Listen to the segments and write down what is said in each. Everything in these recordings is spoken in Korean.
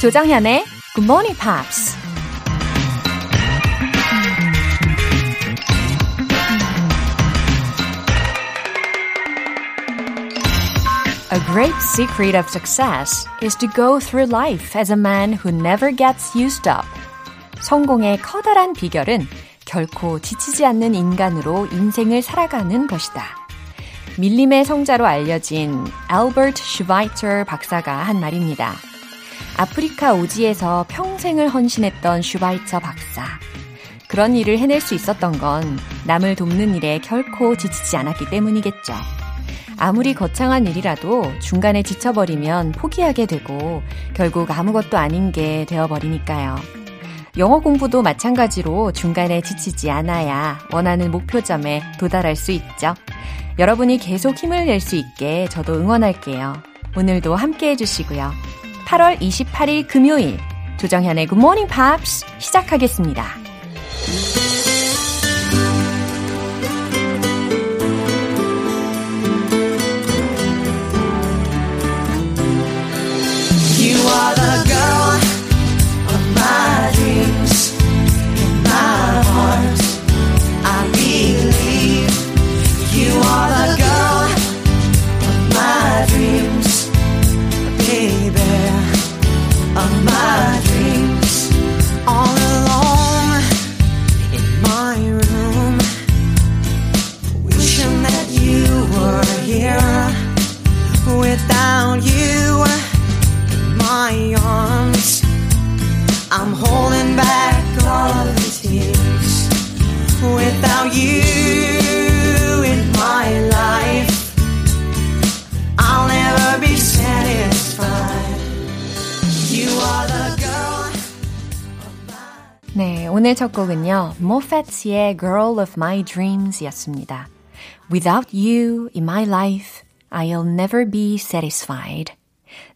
조장현의 Good Morning Pops. A great secret of success is to go through life as a man who never gets used up. 성공의 커다란 비결은 결코 지치지 않는 인간으로 인생을 살아가는 것이다. 밀림의 성자로 알려진 알버트 슈바이처 박사가 한 말입니다. 아프리카 오지에서 평생을 헌신했던 슈바이처 박사. 그런 일을 해낼 수 있었던 건 남을 돕는 일에 결코 지치지 않았기 때문이겠죠. 아무리 거창한 일이라도 중간에 지쳐버리면 포기하게 되고 결국 아무것도 아닌 게 되어버리니까요. 영어 공부도 마찬가지로 중간에 지치지 않아야 원하는 목표점에 도달할 수 있죠. 여러분이 계속 힘을 낼 수 있게 저도 응원할게요. 오늘도 함께해 주시고요. 8월 28일 금요일 조정현의 Good Morning Pops 시작하겠습니다. You are the girl of my dreams. In my heart, I believe. You are the girl of my dreams. Baby, of my dreams. All alone in my room, wishing that you were here. Without you my arms, I'm holding back all of the tears. Without you in my life, I'll never be satisfied. You are the girl of my... 네, 오늘 첫 곡은요, 모페츠의 Girl of My Dreams였습니다. Without you in my life, I'll never be satisfied.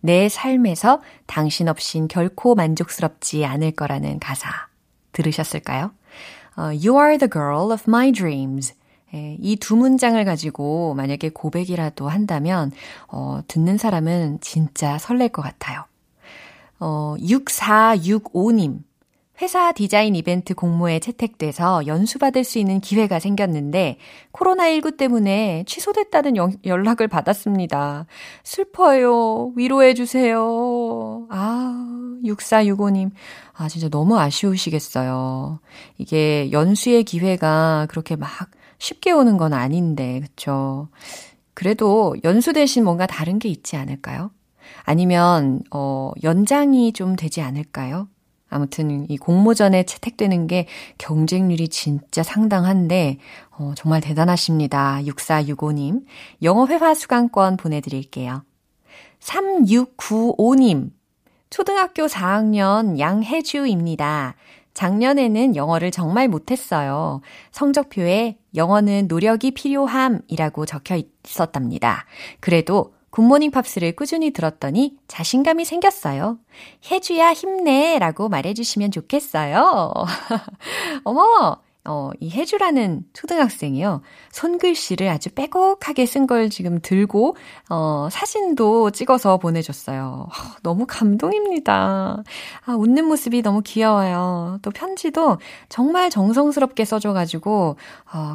내 삶에서 당신 없인 결코 만족스럽지 않을 거라는 가사 들으셨을까요? You are the girl of my dreams. 이 두 문장을 가지고 만약에 고백이라도 한다면 듣는 사람은 진짜 설렐 것 같아요. 6465님. 회사 디자인 이벤트 공모에 채택돼서 연수받을 수 있는 기회가 생겼는데 코로나19 때문에 취소됐다는 연락을 받았습니다. 슬퍼요. 위로해 주세요. 아, 6465님. 아, 진짜 너무 아쉬우시겠어요. 이게 연수의 기회가 그렇게 막 쉽게 오는 건 아닌데, 그쵸? 그래도 연수 대신 뭔가 다른 게 있지 않을까요? 아니면 연장이 좀 되지 않을까요? 아무튼 이 공모전에 채택되는 게 경쟁률이 진짜 상당한데 정말 대단하십니다. 6465님. 영어 회화 수강권 보내드릴게요. 3695님. 초등학교 4학년 양혜주입니다. 작년에는 영어를 정말 못했어요. 성적표에 영어는 노력이 필요함이라고 적혀 있었답니다. 그래도 굿모닝 팝스를 꾸준히 들었더니 자신감이 생겼어요. 혜주야 힘내 라고 말해주시면 좋겠어요. 어머, 이 혜주라는 초등학생이요. 손글씨를 아주 빼곡하게 쓴 걸 지금 들고 사진도 찍어서 보내줬어요. 너무 감동입니다. 아, 웃는 모습이 너무 귀여워요. 또 편지도 정말 정성스럽게 써줘가지고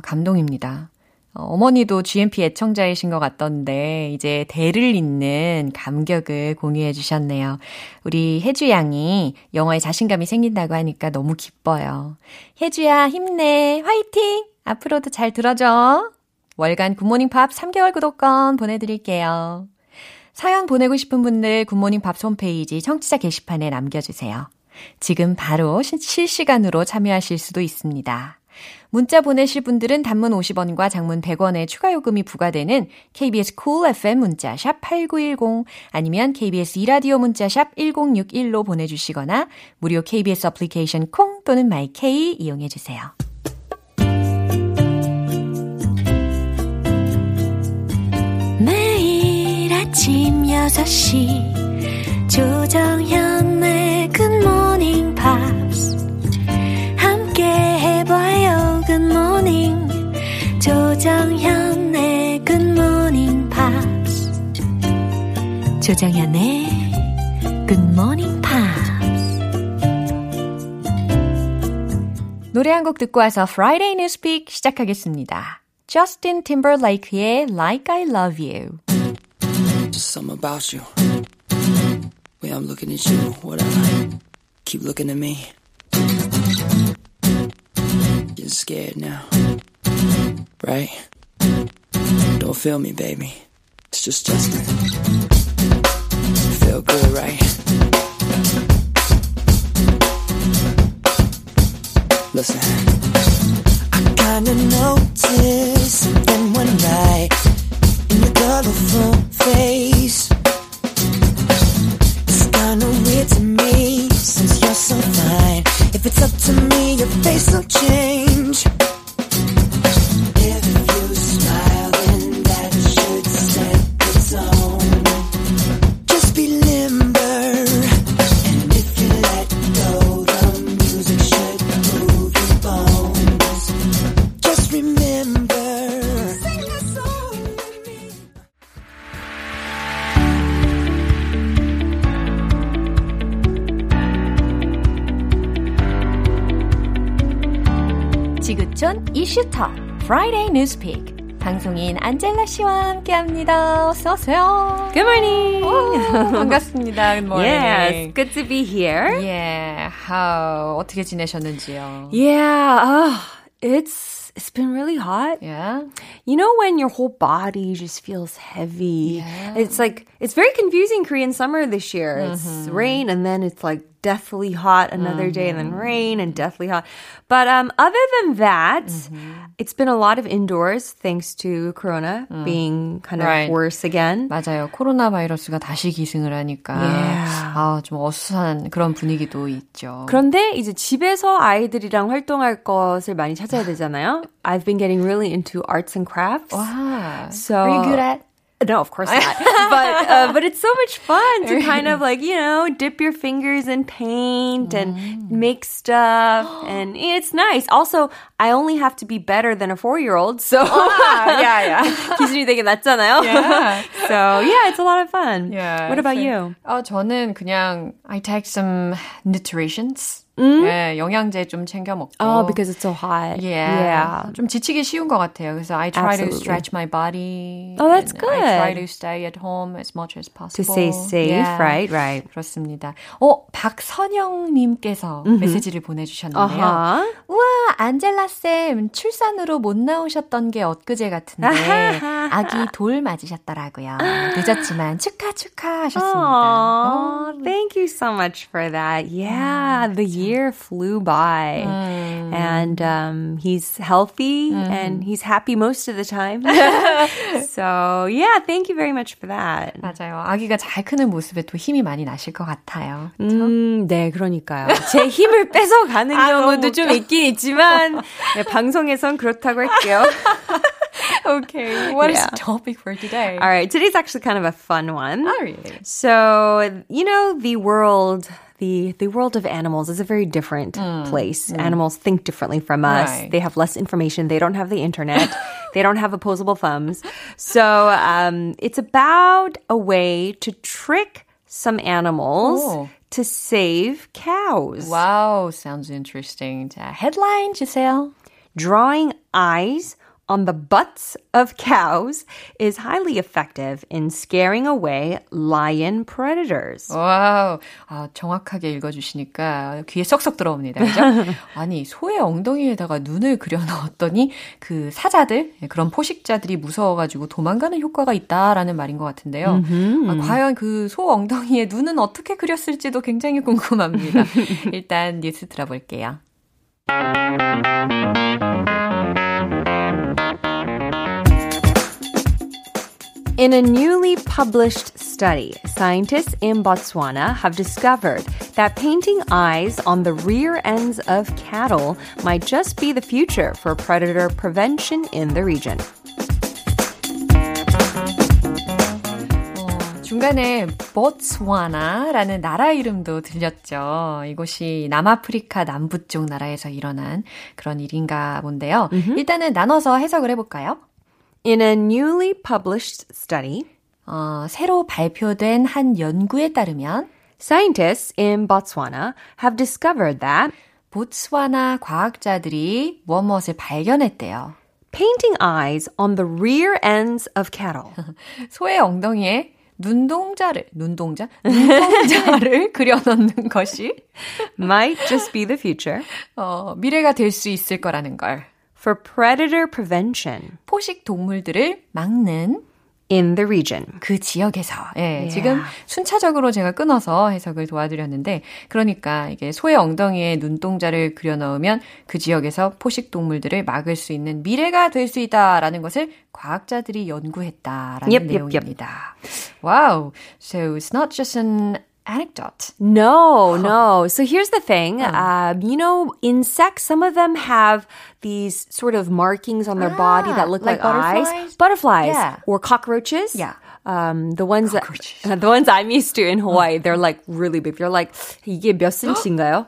감동입니다. 어머니도 GMP 애청자이신 것 같던데 이제 대를 잇는 감격을 공유해 주셨네요. 우리 혜주 양이 영어에 자신감이 생긴다고 하니까 너무 기뻐요. 혜주야 힘내, 화이팅! 앞으로도 잘 들어줘. 월간 굿모닝팝 3개월 구독권 보내드릴게요. 사연 보내고 싶은 분들 굿모닝팝 홈페이지 청취자 게시판에 남겨주세요. 지금 바로 실시간으로 참여하실 수도 있습니다. 문자 보내실 분들은 단문 50원과 장문 100원의 추가 요금이 부과되는 KBS Cool FM 문자 샵 8910 아니면 KBS 이라디오 문자 샵 1061로 보내주시거나 무료 KBS 어플리케이션 콩 또는 마이케이 이용해주세요. 매일 아침 6시 조정현의 Good Morning Pops 조정현의 Good Morning Pops. 조정현의 Good Morning Pops. 노래 한 곡 듣고 와서 Friday Newspeak 시작하겠습니다. Justin Timberlake의 Like I Love You. Just something about you. When I'm looking at you, whatever. Keep looking at me. Getting scared now. Right? Don't feel me, baby. It's just Justin. Feel good, right? Listen. I kinda noticed something one night in your colorful face. It's kinda weird to me since you're so fine. If it's up to me, your face will change. 지구촌 이슈터 Friday Newspeak 방송인 안젤라 씨와 함께합니다. 어서 오세요. Good morning. 오, 반갑습니다. Good morning. Yes, good to be here. Yeah. How 어떻게 지내셨는지요? Yeah. It's been really hot. Yeah. You know when your whole body just feels heavy. Yeah. It's like it's very confusing Korean summer this year. It's rain and then it's like deathly hot another day and then rain and deathly hot. But other than that, it's been a lot of indoors thanks to Corona being kind of worse again. 맞아요. 코로나 바이러스가 다시 기승을 하니까 아, 좀 어수선 그런 분위기도 있죠. 그런데 이제 집에서 아이들이랑 활동할 것을 많이 찾아야 되잖아요. I've been getting really into arts and crafts. Wow. So, are you good at? No, of course not. But it's so much fun to kind of like, you know, dip your fingers in paint and make stuff. And it's nice. Also, I only have to be better than a 4-year-old. So, 기준이 되게 낮잖아요. Yeah. So, yeah, it's a lot of fun. Yeah, what about you? 저는 그냥 I take some nutrients. 네, 영양제 좀 챙겨 먹고. Oh, because it's so hot. Yeah. 좀 지치기 쉬운 것 같아요. 그래서 I try to stretch my body. Oh, that's good. I try to stay at home as much as possible. To stay safe, right. 그렇습니다. 박선영님께서 메시지를 보내주셨는데요. 우와, 안젤라쌤, 출산으로 못 나오셨던 게 엊그제 같은데 아기 돌 맞으셨더라고요. 늦었지만 축하 하셨습니다. Oh, thank you so much for that. Yeah, the year flew by and he's healthy and he's happy most of the time. So, yeah, thank you very much for that. 맞아요. 아기가 잘 크는 모습에 또 힘이 많이 나실 것 같아요. 네, 그러니까요. 제 힘을 뺏어가는 경우도 좀 있긴 있지만 네, 방송에선 그렇다고 할게요. Okay, what is the topic for today? All right, today's actually kind of a fun one. Oh, really? So, you know, the world of animals is a very different place. Animals think differently from us. Right. They have less information. They don't have the internet. They don't have opposable thumbs. So it's about a way to trick some animals to save cows. Wow, sounds interesting. 자, headline 주세요. Drawing eyes on the butts of cows is highly effective in scaring away lion predators. 와우, 정확하게 읽어주시니까 귀에 쏙쏙 들어옵니다. 그렇죠? 아니, 소의 엉덩이에다가 눈을 그려넣었더니 그 사자들, 그런 포식자들이 무서워가지고 도망가는 효과가 있다라는 말인 것 같은데요. 과연 그 소 엉덩이에 눈은 어떻게 그렸을지도 굉장히 궁금합니다. 일단 뉴스 들어볼게요. In a newly published study, scientists in Botswana have discovered that painting eyes on the rear ends of cattle might just be the future for predator prevention in the region. 중간에 보츠와나라는 나라 이름도 들렸죠. 이곳이 남아프리카 남부 쪽 나라에서 일어난 그런 일인가 본데요. 일단은 나눠서 해석을 해볼까요? In a newly published study, 새로 발표된 한 연구에 따르면, scientists in Botswana have discovered that 보츠와나 과학자들이 무엇을 발견했대요. Painting eyes on the rear ends of cattle. 소의 엉덩이에 눈동자를 그려놓는 것이 might just be the future. 미래가 될 수 있을 거라는 걸. For predator prevention. 포식 동물들을 막는 in the region. 그 지역에서. 예, yeah. 지금 순차적으로 제가 끊어서 해석을 도와드렸는데 그러니까 이게 소의 엉덩이에 눈동자를 그려 넣으면 그 지역에서 포식 동물들을 막을 수 있는 미래가 될 수 있다라는 것을 과학자들이 연구했다라는 내용입니다. Wow. So it's not just an anecdote. No. So here's the thing. Insects, some of them have these sort of markings on their body that look like butterflies? eyes. Butterflies. Yeah. Or cockroaches. Yeah. The ones I'm used to in Hawaii, they're like really big. They're like, 이게 몇 cm인가요?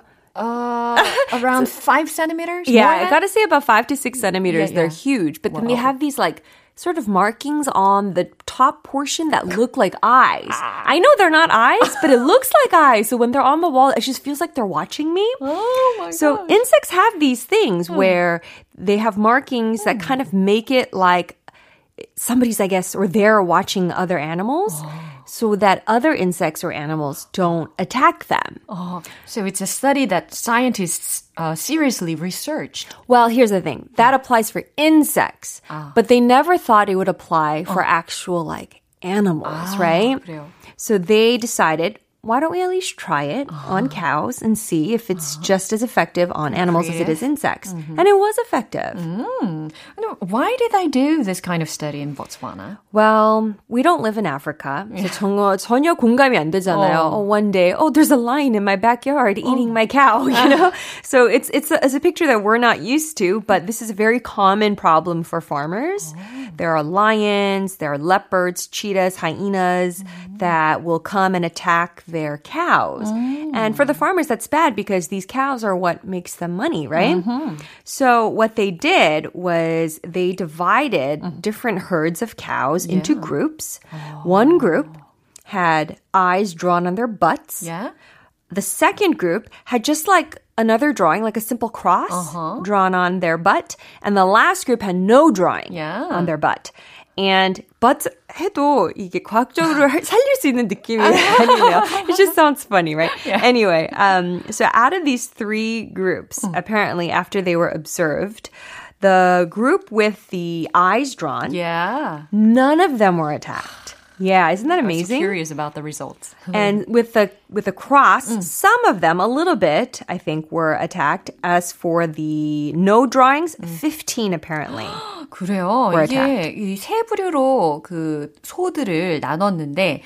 Around 5 centimeters? Yeah, I gotta say about 5 to 6 centimeters. Yeah. They're huge. But then they have these like sort of markings on the top portion that look like eyes. I know they're not eyes, but it looks like eyes. So when they're on the wall, it just feels like they're watching me. Oh my god. So insects have these things where they have markings that kind of make it like somebody's, I guess, or they're watching other animals. So that other insects or animals don't attack them. Oh, so it's a study that scientists seriously researched. Well, here's the thing. That applies for insects, but they never thought it would apply for actual like animals, right? 그래요. So they decided, why don't we at least try it on cows and see if it's just as effective on animals as it is insects? Mm-hmm. And it was effective. Mm. Why did they do this kind of study in Botswana? Well, we don't live in Africa. Yeah. So 전혀 공감이 안 되잖아요. One day, there's a lion in my backyard eating my cow, you know? So it's a picture that we're not used to, but this is a very common problem for farmers. Oh. There are lions, there are leopards, cheetahs, hyenas that will come and attack their cows. And for the farmers, that's bad because these cows are what makes them money, right? Mm-hmm. So what they did was they divided different herds of cows into groups. One group had eyes drawn on their butts. Yeah. The second group had just like another drawing, like a simple cross drawn on their butt. And the last group had no drawing on their butt. And but 해도 이게 과학적으로 살릴 수 있는 느낌이 아니네요. It just sounds funny, right? Yeah. Anyway, so out of these three groups, apparently after they were observed, the group with the eyes drawn, none of them were attacked. Yeah, isn't that amazing? I'm curious about the results. And with the cross, some of them, a little bit, I think, were attacked. As for the no drawings, 15 apparently. 그래요. 이게 이 세 부류로 그 소들을 나눴는데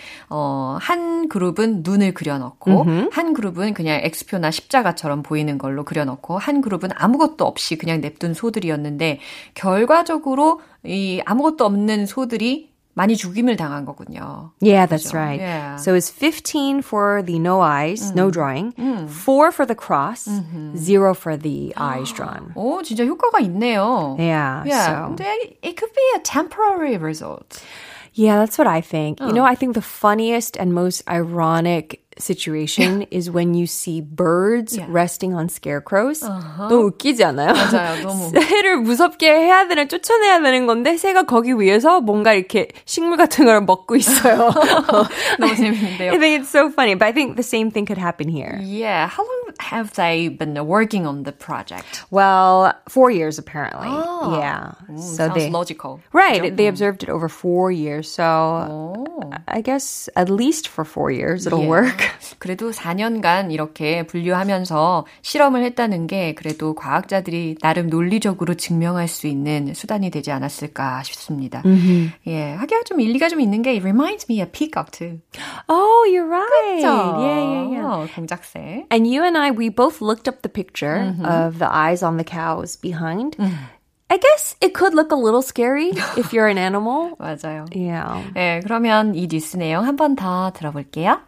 한 그룹은 눈을 그려넣고 한 그룹은 그냥 X표나 십자가처럼 보이는 걸로 그려넣고 한 그룹은 아무것도 없이 그냥 냅둔 소들이었는데 결과적으로 이 아무것도 없는 소들이 많이 죽임을 당한 거군요. Yeah, that's 그렇죠? right. Yeah. So it's 15 for the no eyes, no drawing, 4 for the cross, 0 for the eyes drawn. 오, 진짜 효과가 있네요. Yeah. So. It could be a temporary result. Yeah, that's what I think. You know, I think the funniest and most ironic situation is when you see birds resting on scarecrows. 너무 웃기지 않아요? 맞아요, 너무. 새를 무섭게 해야 되는, 쫓아내야 되는 건데 새가 거기 위에서 뭔가 이렇게 식물 같은 걸 먹고 있어요. 너무 재밌는데요. I think it's so funny, but I think the same thing could happen here. Yeah, how long have they been working on the project? Well, 4 years apparently. Oh. Yeah. So sounds logical. Right, they observed it over 4 years, so I guess at least for 4 years it'll work. 그래도 4년간 이렇게 분류하면서 실험을 했다는 게 그래도 과학자들이 나름 논리적으로 증명할 수 있는 수단이 되지 않았을까 싶습니다. 예, 하기가 좀 일리가 좀 있는 게 it reminds me of peacock too. Oh, you're right. 그렇죠? Yeah. 공작새. And you and I, we both looked up the picture of the eyes on the cows behind. I guess it could look a little scary if you're an animal. 맞아요. Yeah. 예, 그러면 이 뉴스 내용 한 번 더 들어볼게요.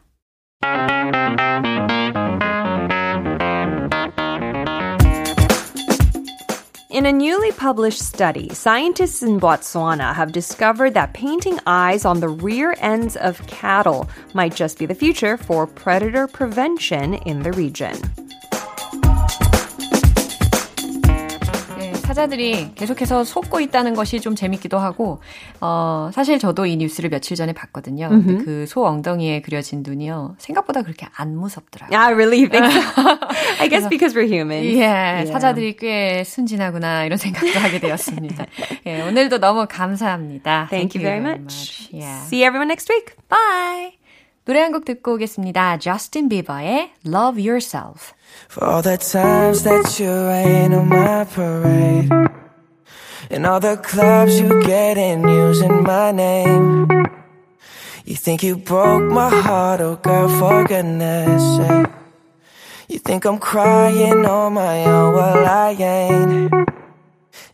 In a newly published study, scientists in Botswana have discovered that painting eyes on the rear ends of cattle might just be the future for predator prevention in the region. 타자들이 계속해서 속고 있다는 것이 좀 재밌기도 하고, 사실 저도 이 뉴스를 며칠 전에 봤거든요. 근데 그 소 엉덩이에 그려진 눈이요. 생각보다 그렇게 안 무섭더라고요. Yeah, really? You think so? I guess because we're human. 예, 사자들이 꽤 순진하구나 이런 생각도 하게 되었습니다. 예, 오늘도 너무 감사합니다. Thank you very much. Yeah. See everyone next week. Bye. 노래 한 곡 듣고 오겠습니다. Justin Bieber의 Love Yourself. For all the times that you rain on my parade And all the clubs you get in using my name You think you broke my heart, oh girl, for goodness sake You think I'm crying on my own, well I ain't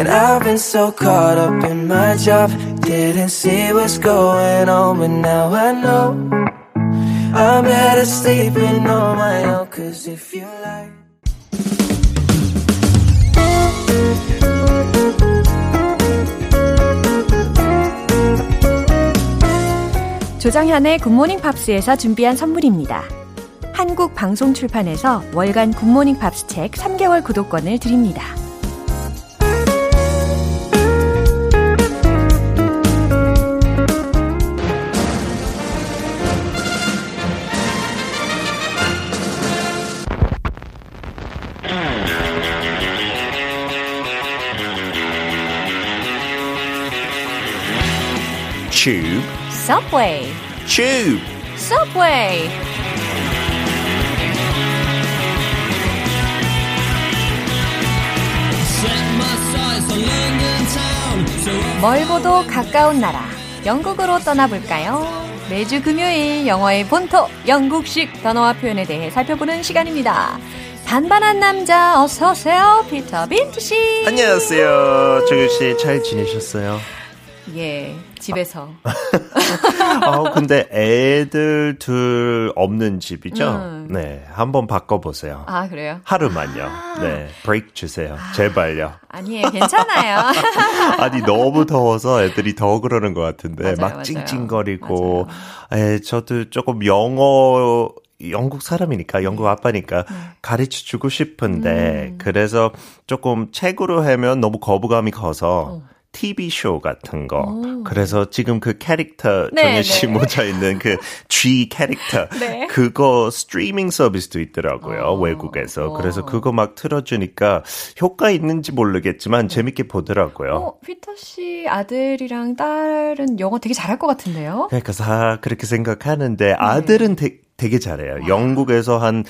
And I've been so caught up in my job Didn't see what's going on But now I know I'm better sleeping on my own Cause if you like 조정현의 굿모닝 팝스에서 준비한 선물입니다. 한국 방송 출판에서 월간 굿모닝 팝스 책 3개월 구독권을 드립니다. Tube. Subway. Tube. Subway. 멀고도 가까운 나라, 영국으로 떠나볼까요? 매주 금요일 영어의 본토, 영국식 단어와 표현에 대해 살펴보는 시간입니다. 반반한 남자 어서오세요, 피터 빈트 씨. 안녕하세요, 정유 씨. 잘 지내셨어요? 예, 집에서. 근데 애들 둘 없는 집이죠? 네, 한번 바꿔보세요. 아, 그래요? 하루만요. 네, 브레이크 주세요. 제발요. 아니에요, 괜찮아요. 아니, 너무 더워서 애들이 더 그러는 것 같은데. 맞아요, 막 맞아요. 찡찡거리고. 에, 저도 조금 영어... 영국 사람이니까, 영국 아빠니까 가르쳐주고 싶은데 그래서 조금 책으로 하면 너무 거부감이 커서 TV쇼 같은 거. 그래서 지금 그 캐릭터, 네, 정유 씨 모자 있는 그 G 캐릭터. 네. 그거 스트리밍 서비스도 있더라고요, 외국에서. 그래서 그거 막 틀어주니까 효과 있는지 모르겠지만 재밌게 보더라고요. 피터 씨 아들이랑 딸은 영어 되게 잘할 것 같은데요? 그러니까 다 그렇게 생각하는데 아들은 되게 잘해요. 영국에서 한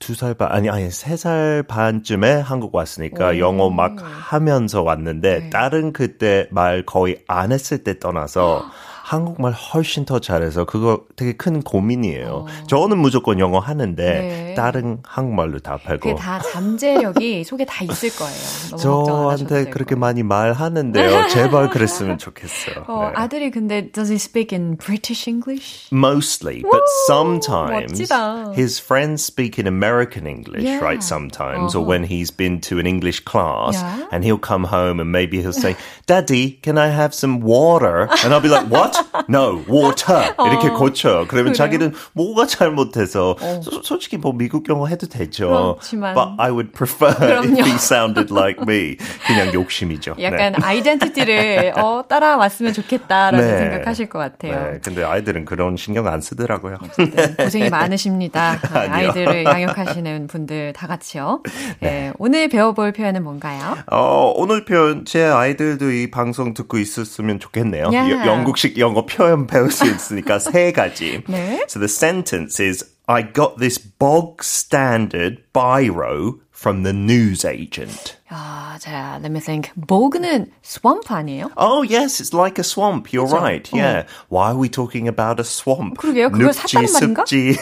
2살 반, 아니 3살 반쯤에 한국 왔으니까 영어 막 하면서 왔는데 딸은 그때 말 거의 안 했을 때 떠나서 한국말 훨씬 더 잘해서 그거 되게 큰 고민이에요. 저는 무조건 영어 하는데 딸은 한국말로 답하고. 그게 다 잠재력이 속에 다 있을 거예요. 저한테 그렇게 많이 말하는데요. 제발 그랬으면 좋겠어요. 아들이 근데 does he speak in British English? Mostly, but sometimes his friends speak in American English, right, sometimes, or when he's been to an English class, and he'll come home and maybe he'll say, Daddy, can I have some water? And I'll be like, What? No, water. 이렇게 고쳐요. 그러면 그래요? 자기는 뭐가 잘못해서 솔직히 뭐 미국 영어 해도 되죠. 그렇지만, But I would prefer if he sounded like me. 그냥 욕심이죠. 약간 아이덴티티를 따라왔으면 좋겠다라는 생각하실 것 같아요. 네, 근데 아이들은 그런 신경 안 쓰더라고요. 고생이 많으십니다. 아이들을 양육하시는 분들 다 같이요. 네. 네, 오늘 배워볼 표현은 뭔가요? 오늘 표현 제 아이들도 이 방송 듣고 있었으면 좋겠네요. 영국식 영어 표현 배울 수 있으니까 세 가지. 네? So the sentence is I got this bog standard biro from the newsagent. 자, let me think. 보그는 swamp 아니에요? Oh, yes, it's like a swamp. You're 그렇죠? right. Yeah. Why are we talking about a swamp? 그러게요. 그걸 샀단 말인가? 눕지,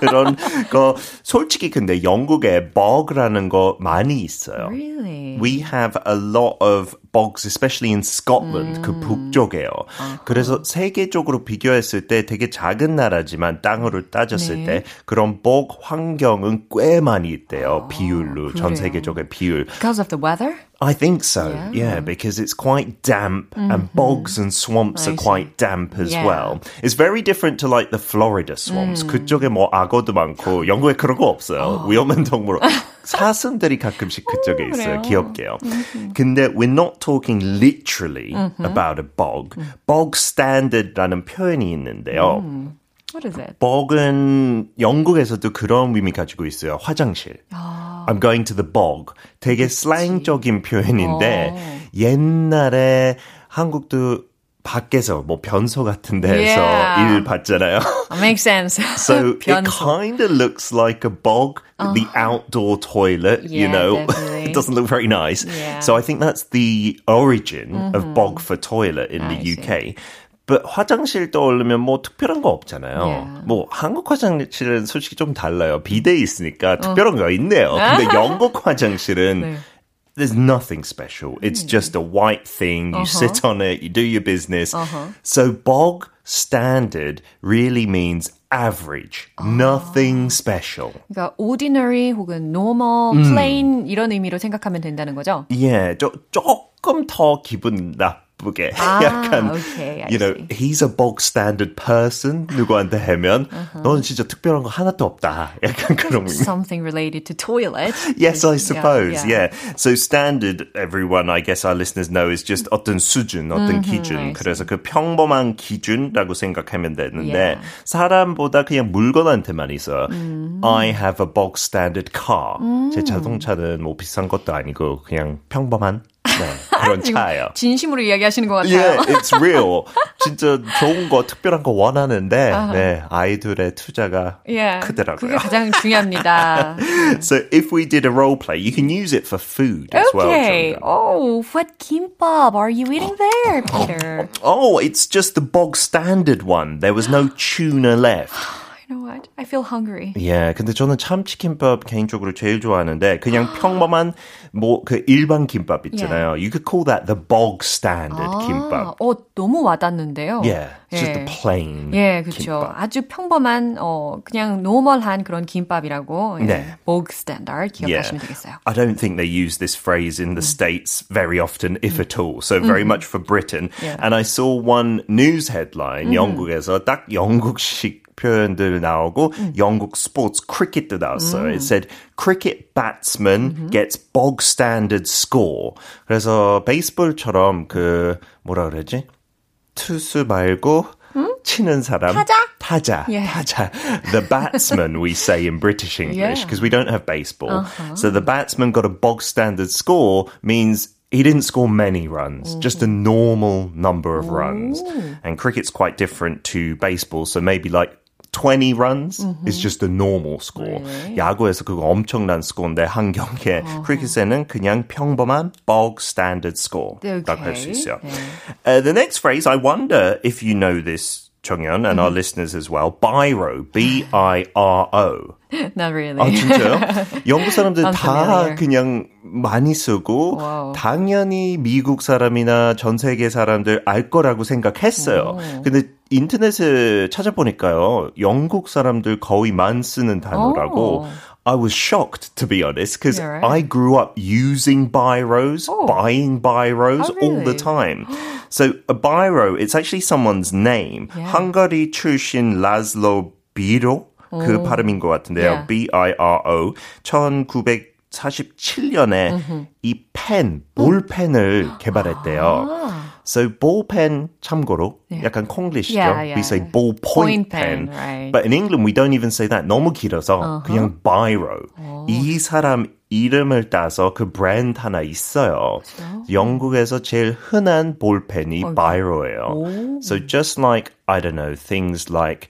그런 거. 솔직히 근데 영국에 bog라는 거 많이 있어요. Really? We have a lot of bogs, especially in Scotland, 그 북쪽에요. 그래서 세계적으로 비교했을 때 되게 작은 나라지만 땅으로 따졌을 네. 때 그런 bog 환경은 꽤 많이 있대요. 비율로. 그래요? 전 세계적의 비율. Because of the weather? I think so, yeah, because it's quite damp and bogs and swamps are quite damp as well. It's very different to like the Florida swamps. 그쪽에 뭐 악어도 많고 영국에 그런 거 없어요. 위험한 동물. 사슴들이 가끔씩 그쪽에 있어요. 귀엽게요. 근데 we're not talking literally about a bog. Bog standard라는 표현이 있는데요. What is it? bog은 영국에서도 그런 의미 가지고 있어요. 화장실. I'm going to the bog. 되게 슬랭적인 표현인데 옛날에 한국도 밖에서 뭐 변소 같은 데에서 일 봤잖아요. That makes sense. So it kind of looks like a bog, the outdoor toilet, you know. It doesn't look very nice. Yeah. So I think that's the origin of bog for toilet in the UK. But 화장실 떠올리면 뭐 특별한 거 없잖아요. Yeah. 뭐 한국 화장실은 솔직히 좀 달라요. 비데 있으니까 특별한 거 있네요. 근데 영국 화장실은 네. There's nothing special. It's just a white thing. You sit on it. You do your business. So bog standard really means average. Nothing special. 그러니까 ordinary 혹은 normal, plain 이런 의미로 생각하면 된다는 거죠? Yeah. 조금 더 기분 나쁘게. 약간, okay, you know, he's a bog standard person. 누구한테 하면 너는 진짜 특별한 거 하나도 없다. 약간 그런 Something related to toilet. Yes, I suppose. Yeah. So standard, everyone, I guess our listeners know, is just 어떤 수준, 어떤 기준. 그래서 그 평범한 기준이라고 생각하면 되는데 사람보다 그냥 물건한테만 있어요. I have a bog standard car. 제 자동차는 뭐 비싼 것도 아니고 그냥 평범한. 네, 그런 차예요. 진심으로 이야기하시는 것 같아요. Yeah, it's real. 진짜 좋은 거, 특별한 거 원하는데 네, 아이들의 투자가 크더라고요. 그게 가장 중요합니다. So if we did a role play, you can use it for food as well. Okay. Oh, what kimbap are you eating there, Peter? Oh, it's just the bog standard one. There was no tuna left. You know what? I feel hungry. Yeah, 근데 저는 참치김밥 개인적으로 제일 좋아하는데 그냥 평범한 뭐 그 일반 김밥 있잖아요. Yeah. You could call that the bog standard 김밥. 너무 와닿는데요. Yeah, 예. just the plain 그렇죠. 아주 평범한 그냥 노멀한 그런 김밥이라고 네. bog standard 기억하시면 되겠어요. I don't think they use this phrase in the States very often, if at all. So very much for Britain. Yeah. And I saw one news headline 영국에서 딱 영국식 표현들 나오고 영국 스포츠 크리켓도 나왔어요. It said cricket batsman gets bog standard score. 그래서 베이스볼처럼 그 뭐라 그러지? 투수 말고 치는 사람 타자. Yeah. 타자. The batsman we say in British English because we don't have baseball. So the batsman got a bog standard score means He didn't score many runs, just a normal number of runs. And cricket's quite different to baseball, so maybe like 20 runs is just a normal score. 네. 야구에서 그거 엄청난 스코어인데 한 경기에 크리켓에는 그냥 평범한 bog standard score라고 할 수 있어요. 네. The next phrase, I wonder if you know this, 정연, and our listeners as well. Biro, B-I-R-O. Not really. 아, 진짜요? 영국 사람들 다 그냥 많이 쓰고 wow. 당연히 미국 사람이나 전 세계 사람들 알 거라고 생각했어요. Oh. 근데 인터넷에 찾아보니까요. 영국 사람들 거의 만 쓰는 단어라고 oh. I was shocked, to be honest, because right. I grew up using biros, buying biros all the time. So a biro, it's actually someone's name. Yeah. Hungary 출신 Laszlo Biro, 그 발음인 것 같은데요. Yeah. B-I-R-O. 1947년에 이 펜, 볼펜을 개발했대요. So ballpen, 참고로, 약간 콩글리시죠? Yeah. We say ballpoint pen. Right. But in England, we don't even say that. 너무 길어서 그냥 biro. 이 사람 이름을 따서 그 브랜드 하나 있어요. 영국에서 제일 흔한 볼펜이 biro예요. So just like, I don't know, things like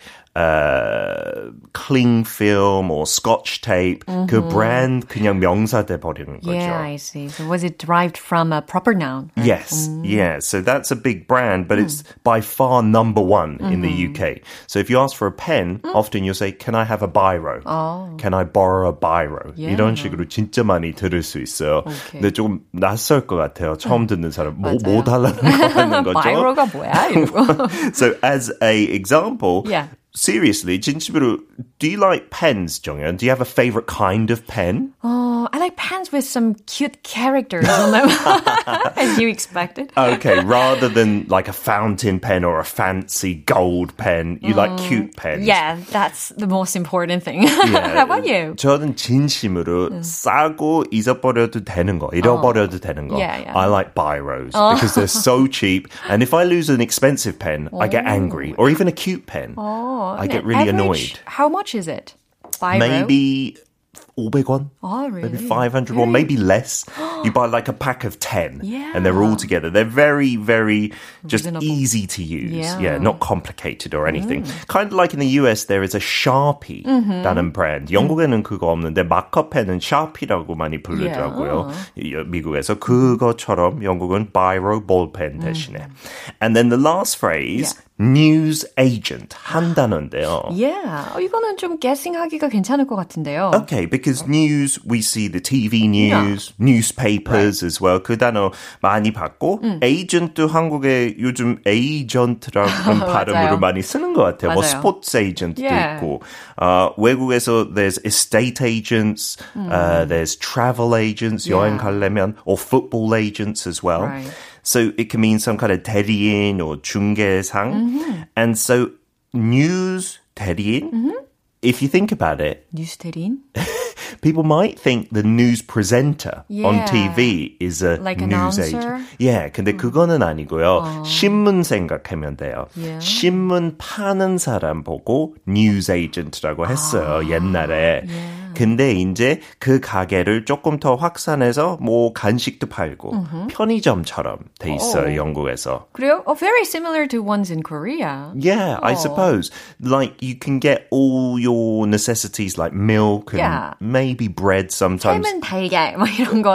cling film or scotch tape mm-hmm. 그 brand 그냥 명사돼 버리는 거죠. Yeah, I see. So was it derived from a proper noun? Right? Yes, yeah. So that's a big brand, but it's by far number one mm-hmm. in the UK. So if you ask for a pen, often you'll say, can I have a biro? Oh. Can I borrow a biro? Yeah. 이런 식으로 진짜 많이 들을 수 있어요. Okay. 근데 조금 낯설 것 같아요. 처음 듣는 사람. 뭐 달라는 거라는 거죠? biro가 뭐야? 이러고. So as a example, yeah. Seriously, 진심으로, do you like pens, 정연? Do you have a favorite kind of pen? Oh, I like pens with some cute characters on them, as you expected. Okay, rather than like a fountain pen or a fancy gold pen, you like cute pens. Yeah, that's the most important thing. Yeah. How about you? 저는 진심으로 싸고 잊어버려도 되는 거, 잃어버려도 되는 거. Yeah, yeah. I like biros because they're so cheap. And if I lose an expensive pen, I get angry. Or even a cute pen. I get really annoyed. How much is it? Biro? Maybe 500 won. Oh, really? Maybe 500 won, maybe less. You buy like a pack of 10 yeah. and they're all together. They're very, very just reasonable. Easy to use. Yeah. yeah, not complicated or anything. Kind of like in the US, there is a Sharpie, 라는 brand. 영국에는 그거 없는데 마커펜은 Sharpie라고 많이 부르더라고요. Yeah. 미국에서 그거처럼 영국은 Biro ballpen 대신에. And then the last phrase... Yeah. News agent, 한 단어인데요. Yeah, 이거는 좀 guessing하기가 괜찮을 것 같은데요. Okay, because news, we see the TV news, newspapers right. as well. 그 단어 많이 봤고, agent도 한국에 요즘 agent라는 발음으로 많이 쓰는 것 같아요. 맞아요. 뭐 sports agent도 yeah. 있고, 외국에서 there's estate agents, there's travel agents, yeah. 여행 가려면, or football agents as well. Right. So it can mean some kind of 대리인 or 중개상. Mm-hmm. And so news 대리인, if you think about it. News 대리인? People might think the news presenter yeah. on TV is a like news agent. Yeah, 근데 그거는 아니고요. 신문 생각하면 돼요. Yeah. 신문 파는 사람 보고 news agent라고 했어요, 옛날에. Yeah. 근데 이제 그 가게를 조금 더 확산해서 뭐 간식도 팔고 편의점처럼 돼 있어요, 영국에서. 그래요? Oh, very similar to ones in Korea. Yeah, I suppose. Like you can get all your necessities like milk and maybe bread sometimes. 삶은 달걀 막 이런 거.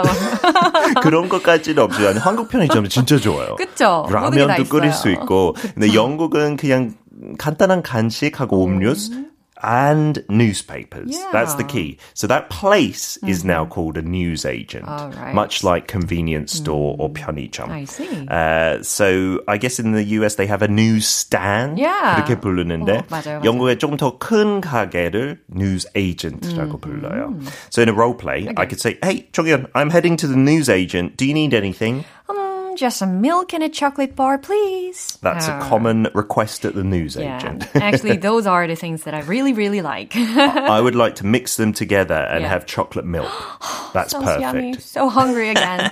그런 것까지는 없지만 한국 편의점은 진짜 좋아요. 그렇죠. 라면도 끓일 수 있고. 근데 영국은 그냥 간단한 간식하고 음료수 and newspapers. Yeah. That's the key. So that place is now called a news agent, right. much like convenience store or 편의점. I see. So I guess in the US they have a newsstand. Yeah. 그렇게 부르는데 맞아요. 영국에 조금 더 큰 가게를 news agent라고 불러요. So in a role play, okay. I could say, "Hey, 정연, I'm heading to the news agent. Do you need anything?" Just some milk and a chocolate bar, please. That's a common request at the news agent. Actually, those are the things that I really, really like. I would like to mix them together and have chocolate milk. That's sounds perfect. Yummy. So hungry again.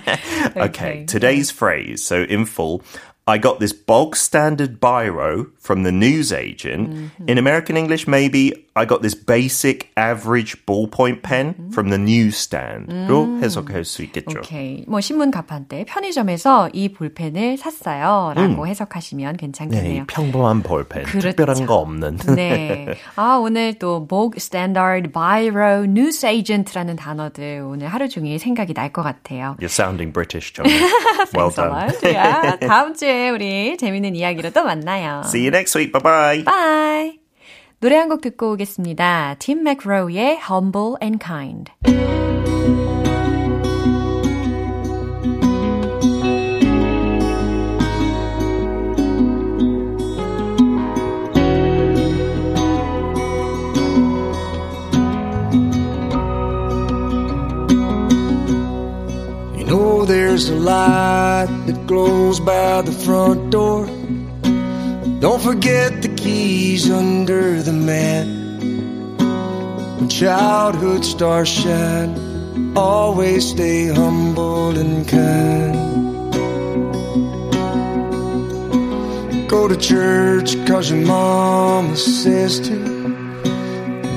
Okay, today's phrase. So in full, I got this bog standard biro from the news agent. In American English, maybe I got this basic average ballpoint pen from the newsstand로 해석할 수 있겠죠. 오케이. 뭐 신문 가판대 편의점에서 이 볼펜을 샀어요라고 해석하시면 괜찮겠네요. 네, 평범한 볼펜. 그렇죠. 특별한 거 없는. 네. 아, 오늘 또 bog standard biro news agent라는 단어들 오늘 하루 종일 생각이 날 것 같아요. You're sounding British, John. Well done. Yeah. 다음 주에 우리 재미있는 이야기로 또 만나요. See you next week. Bye-bye. Bye. 노래 한 곡 듣고 오겠습니다. Tim McGraw의 Humble and Kind. There's a light that glows by the front door. Don't forget the keys under the mat. When childhood stars shine, always stay humble and kind. Go to church 'cause your mama says to.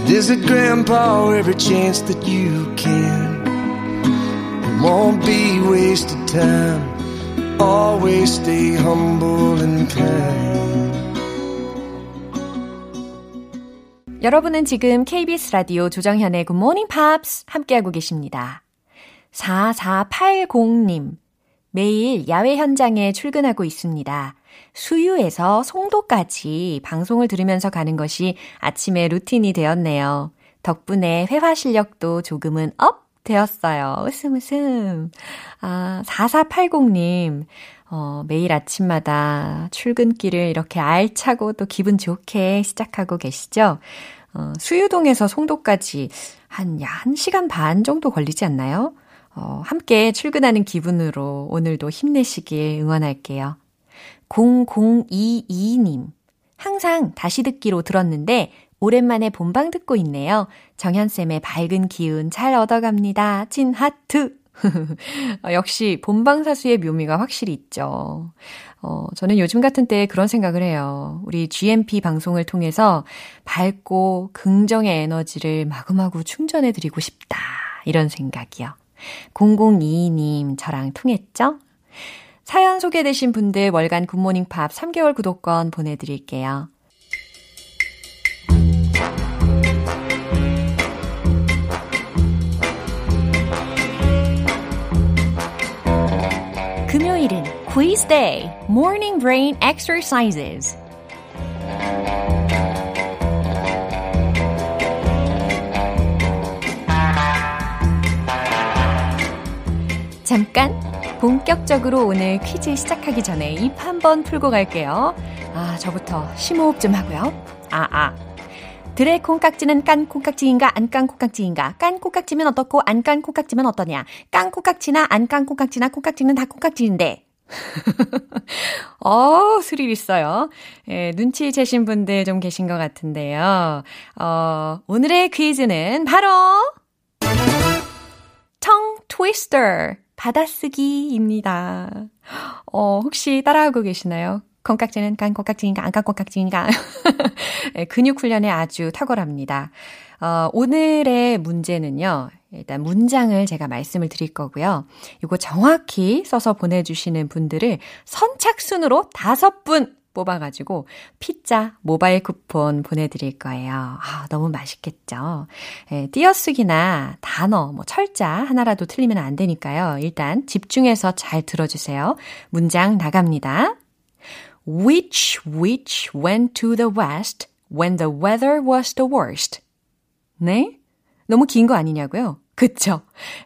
Visit grandpa every chance that you can. Won't be wasted time. Always stay humble and kind. 여러분은 지금 KBS 라디오 조정현의 Good Morning Pops 함께하고 계십니다. 4480님, 매일 야외 현장에 출근하고 있습니다. 수유에서 송도까지 방송을 들으면서 가는 것이 아침의 루틴이 되었네요. 덕분에 회화 실력도 조금은 업 되었어요. 웃음 웃음. 아, 4480님. 매일 아침마다 출근길을 이렇게 알차고 또 기분 좋게 시작하고 계시죠? 수유동에서 송도까지 한 시간 반 정도 걸리지 않나요? 함께 출근하는 기분으로 오늘도 힘내시길 응원할게요. 0022님. 항상 다시 듣기로 들었는데 오랜만에 본방 듣고 있네요. 정현쌤의 밝은 기운 잘 얻어갑니다. 찐 하트! 역시 본방사수의 묘미가 확실히 있죠. 저는 요즘 같은 때에 그런 생각을 해요. 우리 GMP 방송을 통해서 밝고 긍정의 에너지를 마구마구 충전해드리고 싶다. 이런 생각이요. 0022님 저랑 통했죠? 사연 소개되신 분들 월간 굿모닝 팝 3개월 구독권 보내드릴게요. 금요일은 quiz day, morning brain exercises. 잠깐, 본격적으로 오늘 퀴즈 시작하기 전에 입 한번 풀고 갈게요. 아, 저부터 심호흡 좀 하고요. 들의 콩깍지는 깐 콩깍지인가 안 깐 콩깍지인가? 깐 콩깍지면 어떻고 안 깐 콩깍지면 어떠냐? 깐 콩깍지나 안 깐 콩깍지나 콩깍지는 다 콩깍지인데. 스릴 있어요. 예, 눈치 채신 분들 좀 계신 것 같은데요. 오늘의 퀴즈는 바로 tongue twister, 받아쓰기입니다. 혹시 따라하고 계시나요? 콩깍지는 깐 콩깍지인가 안 깐 콩깍지인가? 네, 근육 훈련에 아주 탁월합니다. 오늘의 문제는요. 일단 문장을 제가 말씀을 드릴 거고요. 이거 정확히 써서 보내주시는 분들을 선착순으로 5분 뽑아가지고 피자 모바일 쿠폰 보내드릴 거예요. 아, 너무 맛있겠죠? 예, 띄어쓰기나 단어, 철자 하나라도 틀리면 안 되니까요. 일단 집중해서 잘 들어주세요. 문장 나갑니다. Which witch went to the west when the weather was the worst? 네? 너무 긴 거 아니냐고요? 그쵸?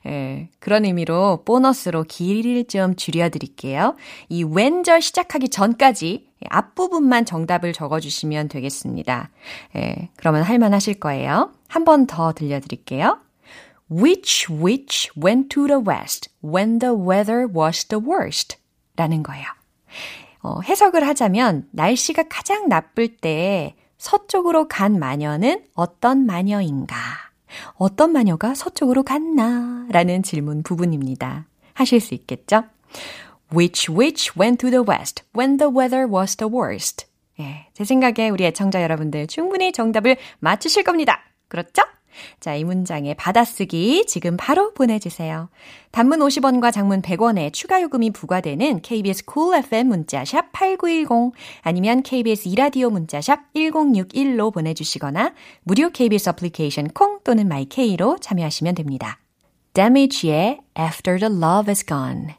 예, 그런 의미로 보너스로 길이를 좀 줄여드릴게요. 이 when절 시작하기 전까지 앞부분만 정답을 적어주시면 되겠습니다. 예, 그러면 할만하실 거예요. 한 번 더 들려드릴게요. Which witch went to the west when the weather was the worst? 라는 거예요. 해석을 하자면 날씨가 가장 나쁠 때 서쪽으로 간 마녀는 어떤 마녀인가? 어떤 마녀가 서쪽으로 갔나? 라는 질문 부분입니다. 하실 수 있겠죠? Which witch went to the west when the weather was the worst? 예, 제 생각에 우리 애청자 여러분들 충분히 정답을 맞추실 겁니다. 그렇죠? 자, 이 문장의 받아쓰기 지금 바로 보내주세요. 단문 50원과 장문 100원에 추가 요금이 부과되는 KBS Cool FM 문자샵 8910 아니면 KBS 이라디오 문자샵 1061로 보내주시거나 무료 KBS 어플리케이션 콩 또는 마이케이로 참여하시면 됩니다. Damage의 After the Love is Gone.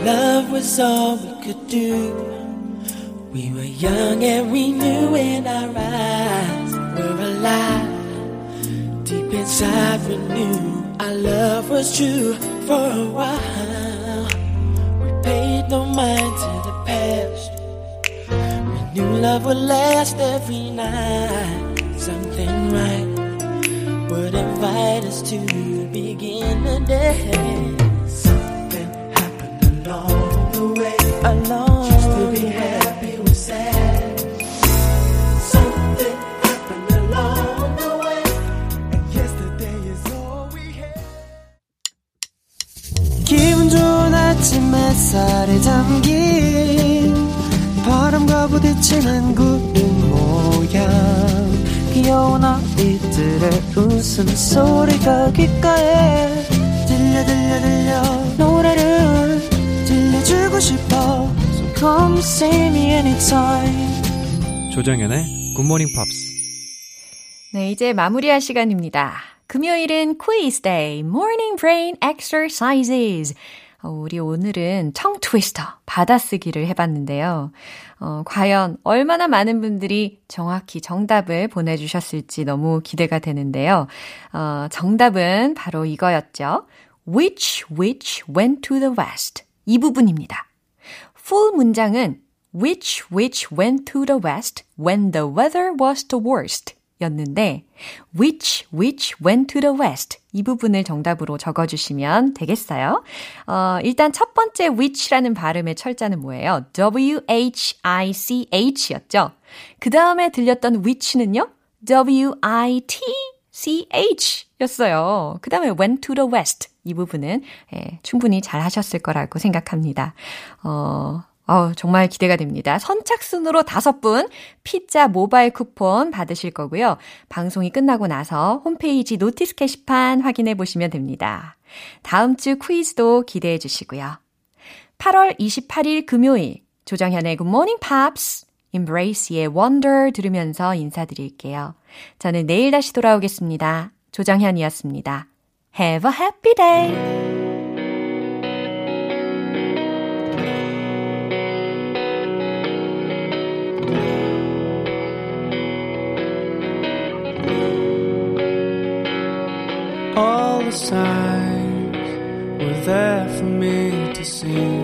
Love was all we could do. We were young and we knew in our eyes we're alive. Deep inside we knew our love was true. For a while we paid no mind to the past. We knew love would last every night. Something right would invite us to begin the day. Along the way, just to be happy was sad. Something happened along the way, and yesterday is all we had. 기분 좋은 아침 햇살에 담긴 바람과 부딪힌 한 구름 모양 소리야 귀여운 아이들의 웃음소리가 귓가에 들려 들려 들려 노래를 들려주고 싶어 So come see me anytime 조정연의 굿모닝 팝스. 네, 이제 마무리할 시간입니다. 금요일은 quiz day, morning brain exercises. 우리 오늘은 tongue twister, 받아쓰기를 해봤는데요. 과연 얼마나 많은 분들이 정확히 정답을 보내주셨을지 너무 기대가 되는데요. 정답은 바로 이거였죠. Which witch went to the west? 이 부분입니다. full 문장은 Which witch went to the west when the weather was the worst? 였는데 Which witch went to the west? 이 부분을 정답으로 적어주시면 되겠어요. 일단 첫 번째 which라는 발음의 철자는 뭐예요? W-H-I-C-H였죠. 그 다음에 들렸던 which는요? W-I-T-C-H였어요. 그 다음에 went to the west. 이 부분은 예, 충분히 잘 하셨을 거라고 생각합니다. 정말 기대가 됩니다. 선착순으로 5분 피자 모바일 쿠폰 받으실 거고요. 방송이 끝나고 나서 홈페이지 노티스 게시판 확인해 보시면 됩니다. 다음 주 퀴즈도 기대해 주시고요. 8월 28일 금요일 조정현의 Good Morning Pops, Embrace의 Wonder 들으면서 인사드릴게요. 저는 내일 다시 돌아오겠습니다. 조정현이었습니다. Have a happy day! The signs were there for me to see.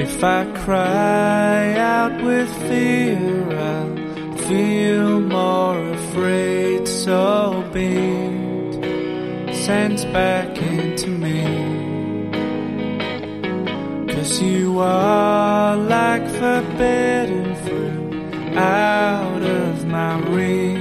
If I cry out with fear, I'll feel more afraid. So Bint sends back into me. 'Cause you are like forbidden fruit out of my reach.